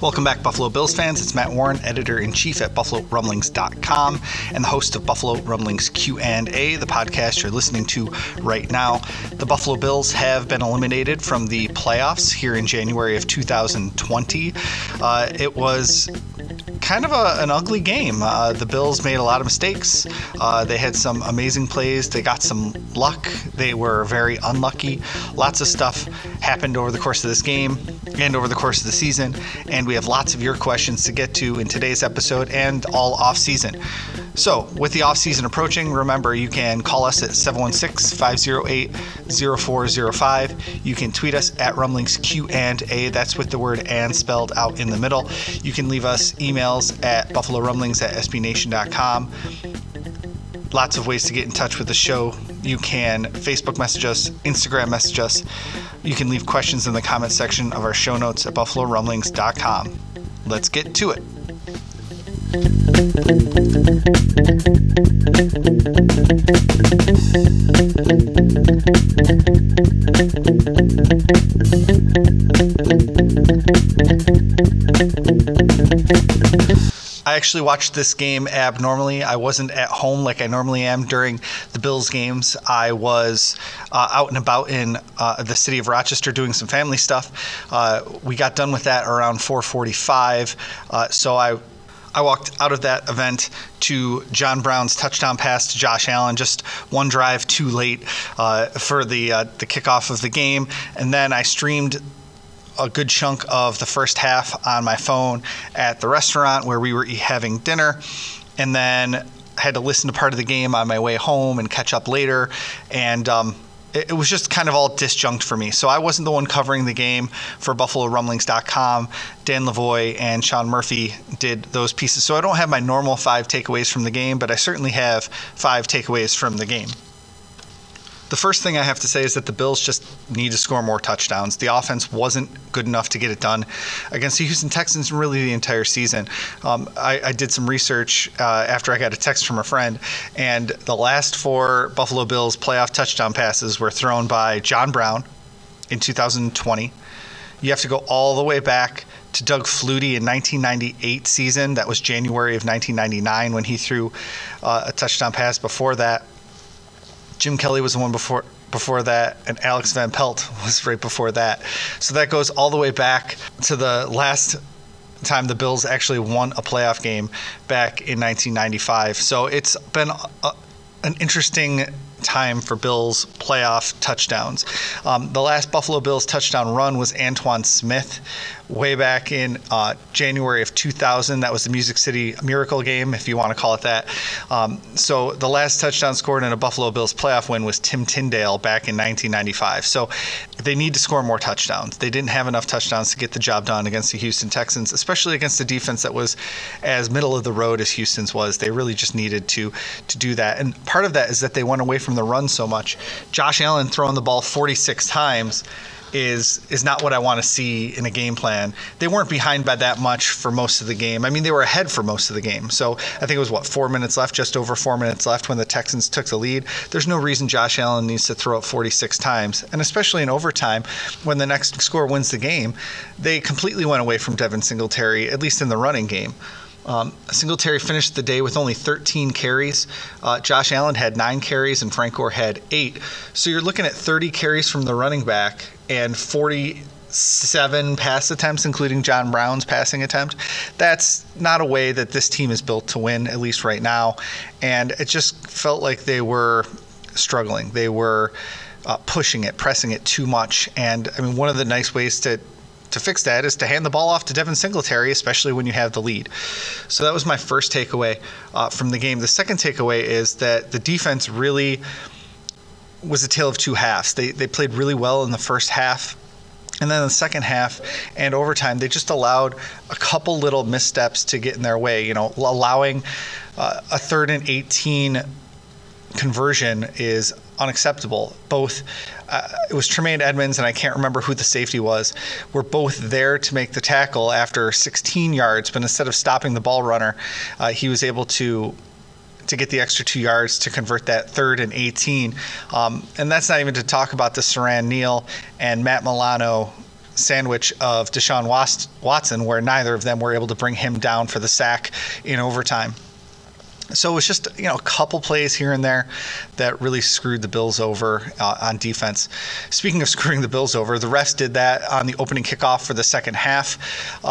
Welcome back, Buffalo Bills fans. It's Matt Warren, Editor-in-Chief at BuffaloRumblings.com and the host of Buffalo Rumblings Q&A, the podcast you're listening to right now. The Buffalo Bills have been eliminated from the playoffs here in January of 2020. It was kind of an ugly game. The Bills made a lot of mistakes. They had some amazing plays. They got some luck. They were very unlucky. Lots of stuff happened over the course of this game and over the course of the season. And we have lots of your questions to get to in today's episode and all off-season. So with the off-season approaching, remember you can call us at 716-508-0405. You can tweet us at RumblingsQ&A. That's with the word and spelled out in the middle. You can leave us emails at BuffaloRumblings@SBNation.com. Lots of ways to get in touch with the show. You can Facebook message us, Instagram message us. You can leave questions in the comment section of our show notes at BuffaloRumblings.com. Let's get to it. I actually watched this game abnormally. I wasn't at home like I normally am during the Bills games. I was out and about in the city of Rochester doing some family stuff. We got done with that around 4:45, so I walked out of that event to John Brown's touchdown pass to Josh Allen, just one drive too late for the kickoff of the game. And then I streamed a good chunk of the first half on my phone at the restaurant where we were having dinner, and then had to listen to part of the game on my way home and catch up later. And it was just kind of all disjunct for me. So I wasn't the one covering the game for BuffaloRumblings.com. Dan Lavoie and Sean Murphy did those pieces. So I don't have my normal 5 takeaways from the game, but I certainly have 5 takeaways from the game. The first thing I have to say is that the Bills just need to score more touchdowns. The offense wasn't good enough to get it done against the Houston Texans really the entire season. I did some research after I got a text from a friend, and the last 4 Buffalo Bills playoff touchdown passes were thrown by John Brown in 2020. You have to go all the way back to Doug Flutie in 1998 season. That was January of 1999 when he threw a touchdown pass. Before that, Jim Kelly was the one before that, and Alex Van Pelt was right before that. So that goes all the way back to the last time the Bills actually won a playoff game back in 1995. So it's been an interesting time for Bills playoff touchdowns. The last Buffalo Bills touchdown run was Antoine Smith way back in January of 2000. That was the Music City Miracle game, if you want to call it that. So the last touchdown scored in a Buffalo Bills playoff win was Tim Tyndale back in 1995. So they need to score more touchdowns. They didn't have enough touchdowns to get the job done against the Houston Texans, especially against the defense that was as middle of the road as Houston's was. They really just needed to do that. And part of that is that they went away from the run so much. Josh Allen throwing the ball 46 times is not what I want to see in a game plan. They weren't behind by that much for most of the game. I mean, they were ahead for most of the game. So I think it was, 4 minutes left, just over 4 minutes left when the Texans took the lead. There's no reason Josh Allen needs to throw it 46 times. And especially in overtime, when the next score wins the game, they completely went away from Devin Singletary, at least in the running game. Singletary finished the day with only 13 carries. Josh Allen had 9 carries and Frank Gore had 8. So you're looking at 30 carries from the running back and 47 pass attempts, including John Brown's passing attempt. That's not a way that this team is built to win, at least right now. And it just felt like they were struggling. They were pushing it, pressing it too much. And I mean, one of the nice ways to to fix that is to hand the ball off to Devin Singletary, especially when you have the lead. So that was my first takeaway from the game. The second takeaway is that the defense really was a tale of two halves. They played really well in the first half. And then the second half and overtime, they just allowed a couple little missteps to get in their way. You know, allowing a 3rd and 18 conversion is unacceptable. Both, it was Tremaine Edmonds and I can't remember who the safety was, were both there to make the tackle after 16 yards. But instead of stopping the ball runner, he was able to get the extra 2 yards to convert that 3rd and 18. And that's not even to talk about the Saran Neal and Matt Milano sandwich of Deshaun Watson, where neither of them were able to bring him down for the sack in overtime. So it was just, you know, a couple plays here and there that really screwed the Bills over on defense. Speaking of screwing the Bills over, the refs did that on the opening kickoff for the second half.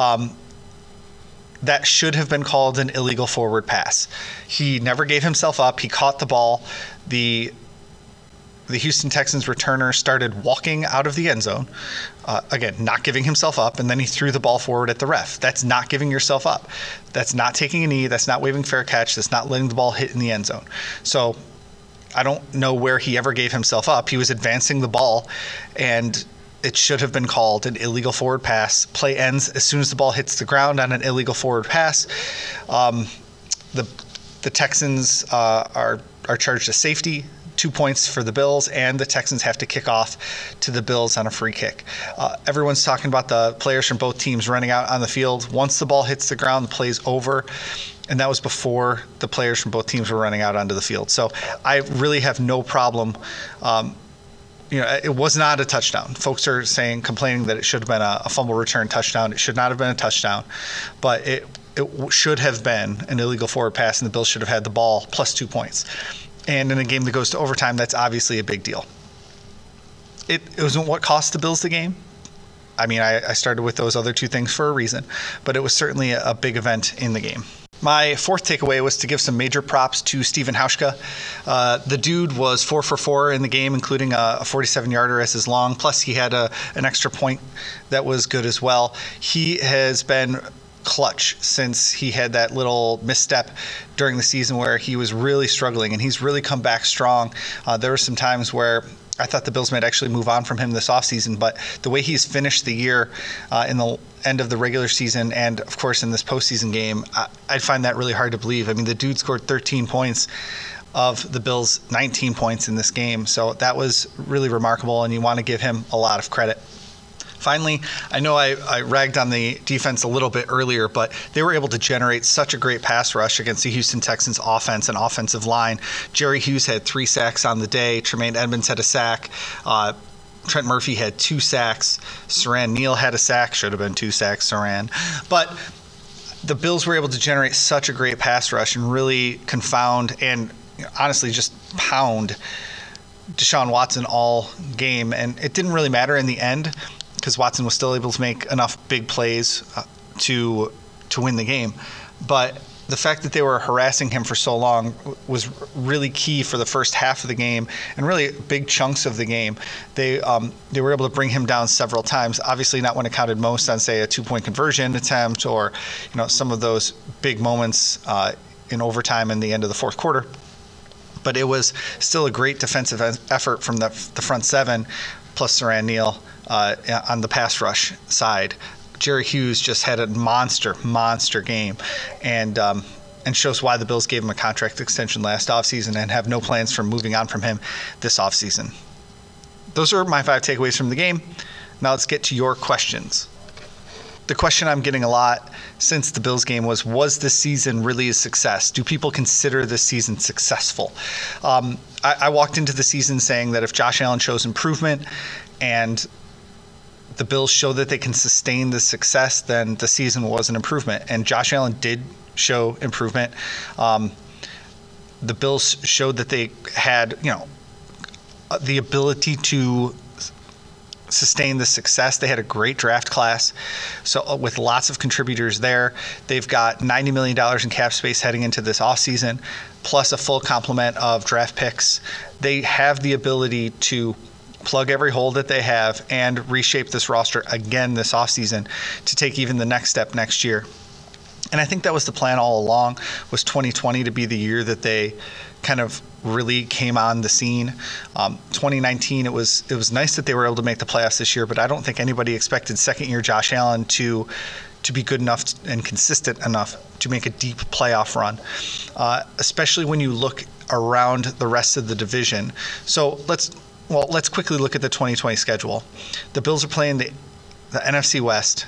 That should have been called an illegal forward pass. He never gave himself up. He caught the ball. The Houston Texans returner started walking out of the end zone, again, not giving himself up, and then he threw the ball forward at the ref. That's not giving yourself up. That's not taking a knee. That's not waving fair catch. That's not letting the ball hit in the end zone. So I don't know where he ever gave himself up. He was advancing the ball, and it should have been called an illegal forward pass. Play ends as soon as the ball hits the ground on an illegal forward pass. The Texans are charged a safety, 2 points for the Bills, and the Texans have to kick off to the Bills on a free kick. Everyone's talking about the players from both teams running out on the field. Once the ball hits the ground, the play's over. And that was before the players from both teams were running out onto the field. So I really have no problem. You know, it was not a touchdown. Folks are complaining that it should have been a fumble return touchdown. It should not have been a touchdown, but it should have been an illegal forward pass, and the Bills should have had the ball plus 2 points. And in a game that goes to overtime, that's obviously a big deal. It wasn't what cost the Bills the game. I mean, I started with those other two things for a reason, but it was certainly a big event in the game. My fourth takeaway was to give some major props to Stephen Hauschka. The dude was 4 for 4 in the game, including a 47-yarder as his long. Plus, he had an extra point that was good as well. He has been clutch since he had that little misstep during the season where he was really struggling, and he's really come back strong. There were some times where I thought the Bills might actually move on from him this offseason, but the way he's finished the year in the end of the regular season and, of course, in this postseason game, I find that really hard to believe. I mean, the dude scored 13 points of the Bills' 19 points in this game, so that was really remarkable, and you want to give him a lot of credit. Finally, I know I ragged on the defense a little bit earlier, but they were able to generate such a great pass rush against the Houston Texans offense and offensive line. Jerry Hughes had 3 sacks on the day. Tremaine Edmonds had a sack. Trent Murphy had 2 sacks. Saran Neal had a sack. Should have been 2 sacks, Saran. But the Bills were able to generate such a great pass rush and really confound and honestly just pound Deshaun Watson all game. And it didn't really matter in the end, because Watson was still able to make enough big plays to win the game. But the fact that they were harassing him for so long was really key for the first half of the game and really big chunks of the game. They were able to bring him down several times, obviously not when it counted most on, say, a 2-point conversion attempt or some of those big moments in overtime in the end of the fourth quarter. But it was still a great defensive effort from the front seven, plus Saran Neal on the pass rush side. Jerry Hughes just had a monster game and shows why the Bills gave him a contract extension last offseason and have no plans for moving on from him this offseason. Those are my 5 takeaways from the game. Now let's get to your questions. The question I'm getting a lot since the Bills game was this season really a success? Do people consider this season successful? I walked into the season saying that if Josh Allen shows improvement and the Bills show that they can sustain the success, then the season was an improvement. And Josh Allen did show improvement. The Bills showed that they had, the ability to sustain the success. They had a great draft class, so with lots of contributors there. They've got $90 million in cap space heading into this offseason, plus a full complement of draft picks. They have the ability to plug every hole that they have, and reshape this roster again this offseason to take even the next step next year. And I think that was the plan all along, was 2020 to be the year that they kind of really came on the scene. 2019, it was nice that they were able to make the playoffs this year, but I don't think anybody expected second-year Josh Allen to be good enough and consistent enough to make a deep playoff run, especially when you look around the rest of the division. So let's quickly look at the 2020 schedule. The Bills are playing the NFC West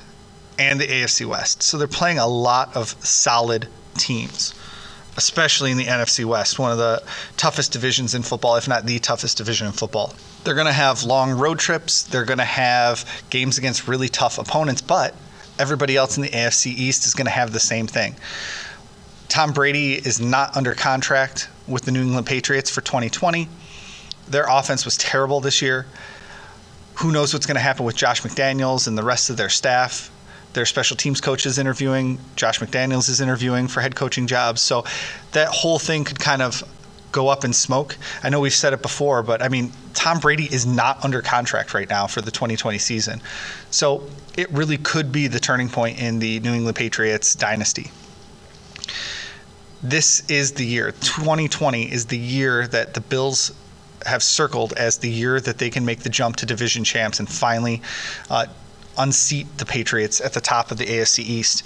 and the AFC West. So they're playing a lot of solid teams, especially in the NFC West, one of the toughest divisions in football, if not the toughest division in football. They're going to have long road trips. They're going to have games against really tough opponents, but everybody else in the AFC East is going to have the same thing. Tom Brady is not under contract with the New England Patriots for 2020. Their offense was terrible this year. Who knows what's going to happen with Josh McDaniels and the rest of their staff. Their special teams coach is interviewing. Josh McDaniels is interviewing for head coaching jobs. So that whole thing could kind of go up in smoke. I know we've said it before, but I mean, Tom Brady is not under contract right now for the 2020 season. So it really could be the turning point in the New England Patriots dynasty. This is the year. 2020 is the year that the Bills have circled as the year that they can make the jump to division champs and finally unseat the Patriots at the top of the AFC East.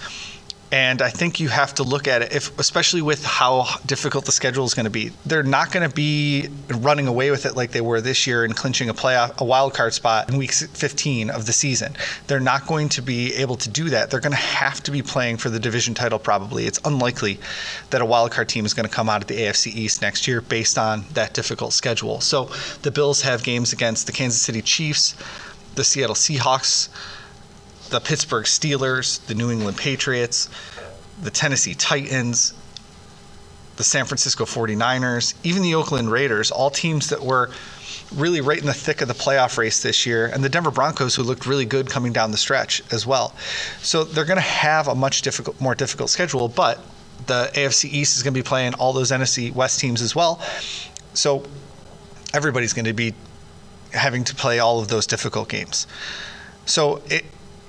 And I think you have to look at it, especially with how difficult the schedule is going to be. They're not going to be running away with it like they were this year and clinching a wild card spot in week 15 of the season. They're not going to be able to do that. They're going to have to be playing for the division title probably. It's unlikely that a wild card team is going to come out of the AFC East next year based on that difficult schedule. So the Bills have games against the Kansas City Chiefs, the Seattle Seahawks, the Pittsburgh Steelers, the New England Patriots, the Tennessee Titans, the San Francisco 49ers, even the Oakland Raiders, all teams that were really right in the thick of the playoff race this year, and the Denver Broncos, who looked really good coming down the stretch as well. So they're going to have a much more difficult schedule, but the AFC East is going to be playing all those NFC West teams as well. So everybody's going to be having to play all of those difficult games. So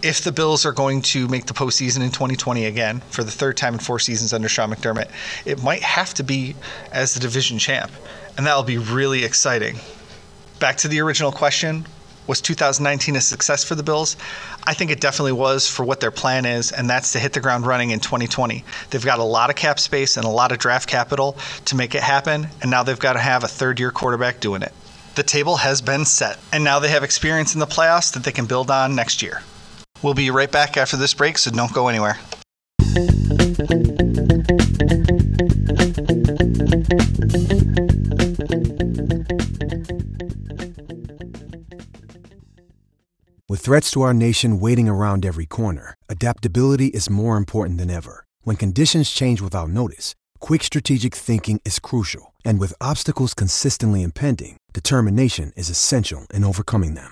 if the Bills are going to make the postseason in 2020 again, for the third time in 4 seasons under Sean McDermott, it might have to be as the division champ, and that'll be really exciting. Back to the original question, was 2019 a success for the Bills? I think it definitely was for what their plan is, and that's to hit the ground running in 2020. They've got a lot of cap space and a lot of draft capital to make it happen, and now they've got to have a third-year quarterback doing it. The table has been set, and now they have experience in the playoffs that they can build on next year. We'll be right back after this break, so don't go anywhere. With threats to our nation waiting around every corner, adaptability is more important than ever. When conditions change without notice, quick strategic thinking is crucial, and with obstacles consistently impending, determination is essential in overcoming them.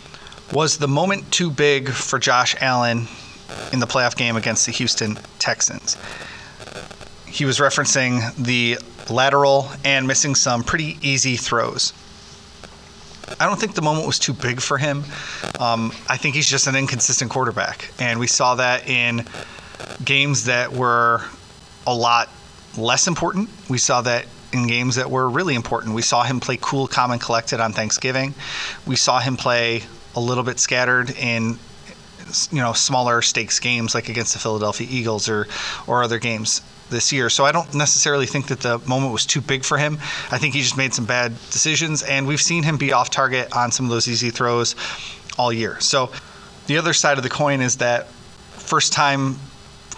was the moment too big for Josh Allen in the playoff game against the Houston Texans? He was referencing the lateral and missing some pretty easy throws. I don't think the moment was too big for him. I think he's just an inconsistent quarterback. And we saw that in games that were a lot less important. We saw that in games that were really important. We saw him play cool, calm, and collected on Thanksgiving. We saw him play a little bit scattered in, smaller stakes games like against the Philadelphia Eagles or other games this year. So I don't necessarily think that the moment was too big for him. I think he just made some bad decisions, and we've seen him be off target on some of those easy throws all year. So the other side of the coin is that first time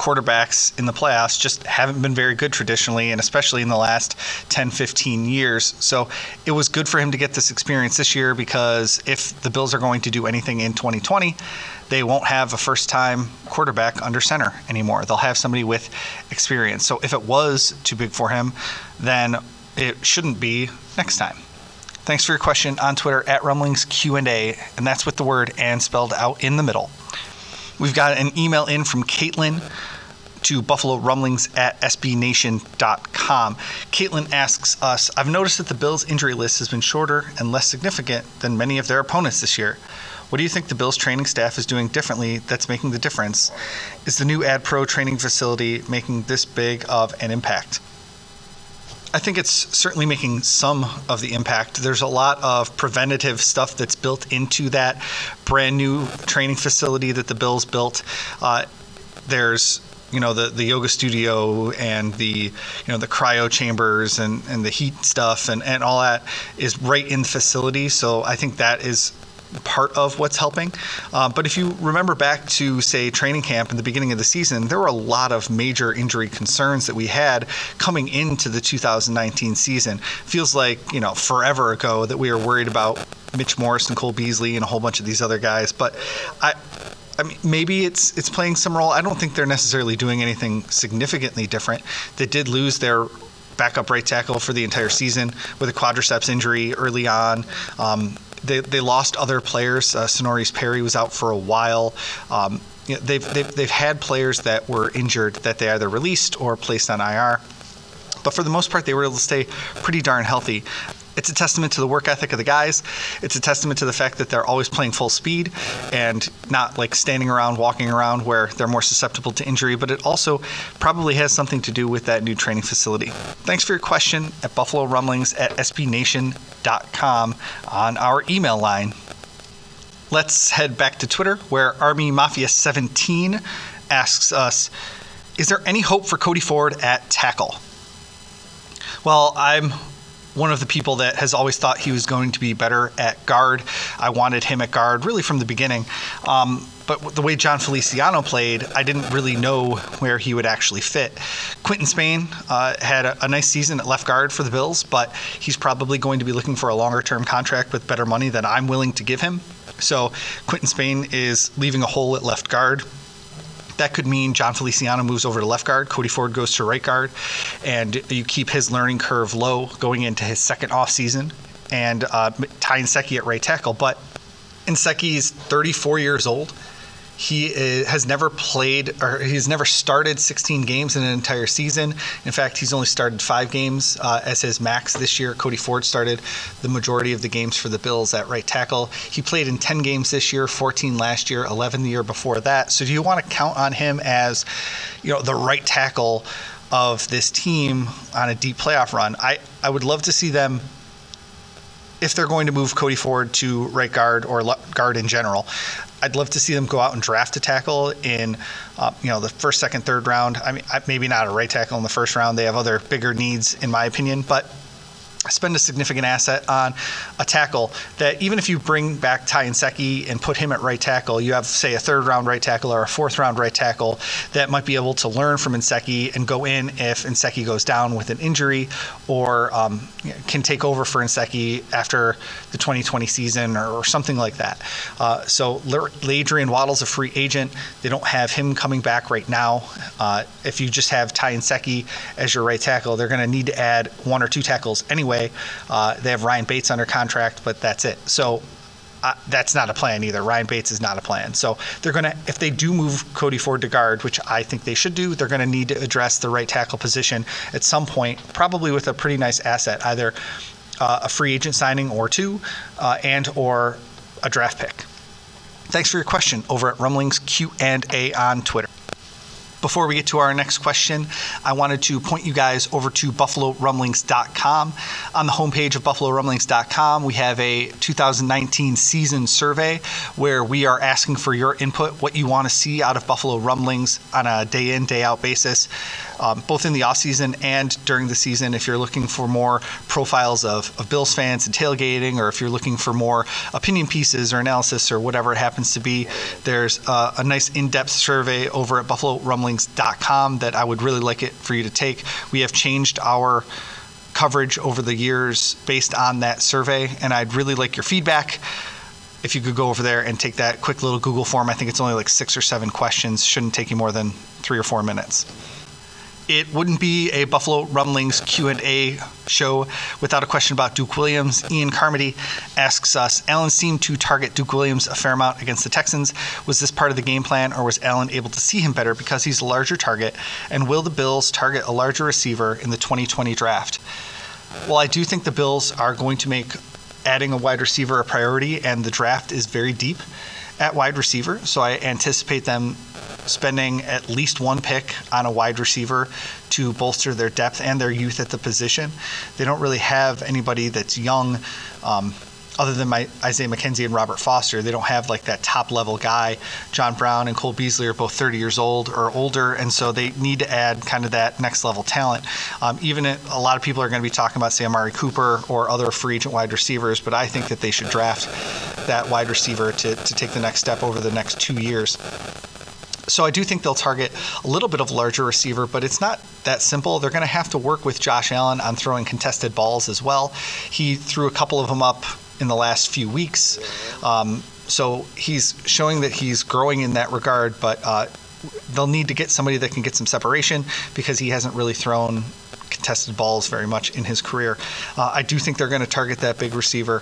quarterbacks in the playoffs just haven't been very good traditionally, and especially in the last 10, 15 years. So it was good for him to get this experience this year, because if the Bills are going to do anything in 2020, they won't have a first-time quarterback under center anymore. They'll have somebody with experience. So if it was too big for him, then it shouldn't be next time. Thanks for your question on Twitter at Rumblings Q&A, and that's with the word and spelled out in the middle. We've got an email in from Caitlin to BuffaloRumblings at SBNation.com. Caitlin asks us, I've noticed that the Bills' injury list has been shorter and less significant than many of their opponents this year. What do you think the Bills' training staff is doing differently that's making the difference? Is the new AdPro training facility making this big of an impact? I think it's certainly making some of the impact. There's a lot of preventative stuff that's built into that brand new training facility that the Bills built. There's the yoga studio and the cryo chambers and the heat stuff and all that is right in the facility. So I think that is part of what's helping. But if you remember back to, say, training camp in the beginning of the season, there were a lot of major injury concerns that we had coming into the 2019 season. Feels like, forever ago that we were worried about Mitch Morris and Cole Beasley and a whole bunch of these other guys. But I mean, maybe it's playing some role. I don't think they're necessarily doing anything significantly different. They did lose their backup right tackle for the entire season with a quadriceps injury early on. They lost other players. Sonoris Perry was out for a while. They've had players that were injured that they either released or placed on IR. But for the most part, they were able to stay pretty darn healthy. It's a testament to the work ethic of the guys. It's a testament to the fact that they're always playing full speed and not like standing around, walking around where they're more susceptible to injury. But it also probably has something to do with that new training facility. Thanks for your question at Buffalo Rumblings at SBNation.com on our email line. Let's head back to Twitter, where Army Mafia 17 asks us, is there any hope for Cody Ford at tackle? Well, I'm one of the people that has always thought he was going to be better at guard. I wanted him at guard really from the beginning. But the way John Feliciano played, I didn't really know where he would actually fit. Quentin Spain had a nice season at left guard for the Bills, but he's probably going to be looking for a longer-term contract with better money than I'm willing to give him. So Quentin Spain is leaving a hole at left guard. That could mean John Feliciano moves over to left guard, Cody Ford goes to right guard, and you keep his learning curve low going into his second offseason, and Ty Inseki at right tackle. But Inseki is 34 years old. He's never started 16 games in an entire season. In fact, he's only started 5 games as his max this year. Cody Ford started the majority of the games for the Bills at right tackle. He played in 10 games this year, 14 last year, 11 the year before that. So do you want to count on him as, the right tackle of this team on a deep playoff run? I would love to see them, if they're going to move Cody Ford to right guard or left guard in general, I'd love to see them go out and draft a tackle in, the first, second, third round. I mean, maybe not a right tackle in the first round. They have other bigger needs, in my opinion. But spend a significant asset on a tackle that, even if you bring back Ty Inseki and put him at right tackle, you have, say, a third-round right tackle or a fourth-round right tackle that might be able to learn from Inseki and go in if Inseki goes down with an injury, or can take over for Inseki after the 2020 season or something like that. So Ladrian Waddle's a free agent. They don't have him coming back right now. If you just have Ty Inseki as your right tackle, they're going to need to add one or two tackles anyway. They have Ryan Bates under contract, but that's it. So that's not a plan either. Ryan Bates is not a plan. So if they do move Cody Ford to guard, which I think they should do, they're going to need to address the right tackle position at some point, probably with a pretty nice asset, either a free agent signing or two, and or a draft pick. Thanks for your question over at Rumblings Q&A on Twitter. Before we get to our next question, I wanted to point you guys over to BuffaloRumblings.com. On the homepage of BuffaloRumblings.com, we have a 2019 season survey where we are asking for your input, what you want to see out of Buffalo Rumblings on a day-in, day-out basis. both in the offseason and during the season. If you're looking for more profiles of Bills fans and tailgating, or if you're looking for more opinion pieces or analysis or whatever it happens to be, there's a nice in-depth survey over at BuffaloRumblings.com that I would really like it for you to take. We have changed our coverage over the years based on that survey, and I'd really like your feedback. If you could go over there and take that quick little Google form, I think it's only like 6 or 7 questions. Shouldn't take you more than 3 or 4 minutes. It wouldn't be a Buffalo Rumblings Q&A show without a question about Duke Williams. Ian Carmody asks us, Allen seemed to target Duke Williams a fair amount against the Texans. Was this part of the game plan, or was Allen able to see him better because he's a larger target? And will the Bills target a larger receiver in the 2020 draft? Well, I do think the Bills are going to make adding a wide receiver a priority, and the draft is very deep at wide receiver, so I anticipate them spending at least one pick on a wide receiver to bolster their depth and their youth at the position. They don't really have anybody that's young, other than Isaiah McKenzie and Robert Foster. They don't have like that top level guy. John Brown and Cole Beasley are both 30 years old or older, and so they need to add kind of that next level talent. Even a lot of people are going to be talking about, say, Amari Cooper or other free agent wide receivers, but I think that they should draft that wide receiver to take the next step over the next 2 years. So I do think they'll target a little bit of larger receiver, but it's not that simple. They're going to have to work with Josh Allen on throwing contested balls as well. He threw a couple of them up in the last few weeks. So he's showing that he's growing in that regard, but they'll need to get somebody that can get some separation because he hasn't really thrown contested balls very much in his career. I do think they're going to target that big receiver.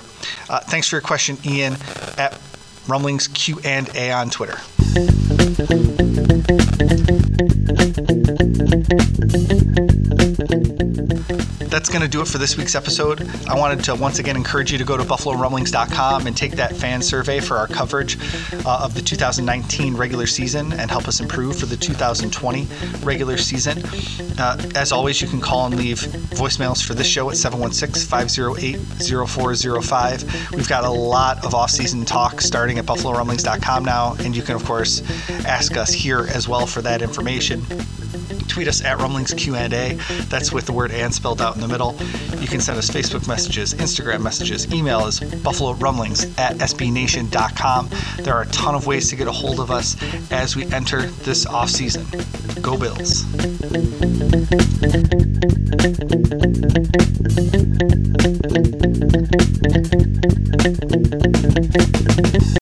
Thanks for your question, Ian, at Rumblings Q&A on Twitter. That's going to do it for this week's episode. I wanted to once again encourage you to go to BuffaloRumblings.com and take that fan survey for our coverage of the 2019 regular season and help us improve for the 2020 regular season. As always, you can call and leave voicemails for this show at 716-508-0405. We've got a lot of off-season talk starting at BuffaloRumblings.com now, and you can, of course, ask us here as well for that information. Tweet us at Rumblings Q&A. That's with the word and spelled out in the middle. You can send us Facebook messages, Instagram messages, email is BuffaloRumblings@SBNation.com. There are a ton of ways to get a hold of us as we enter this offseason. Go Bills.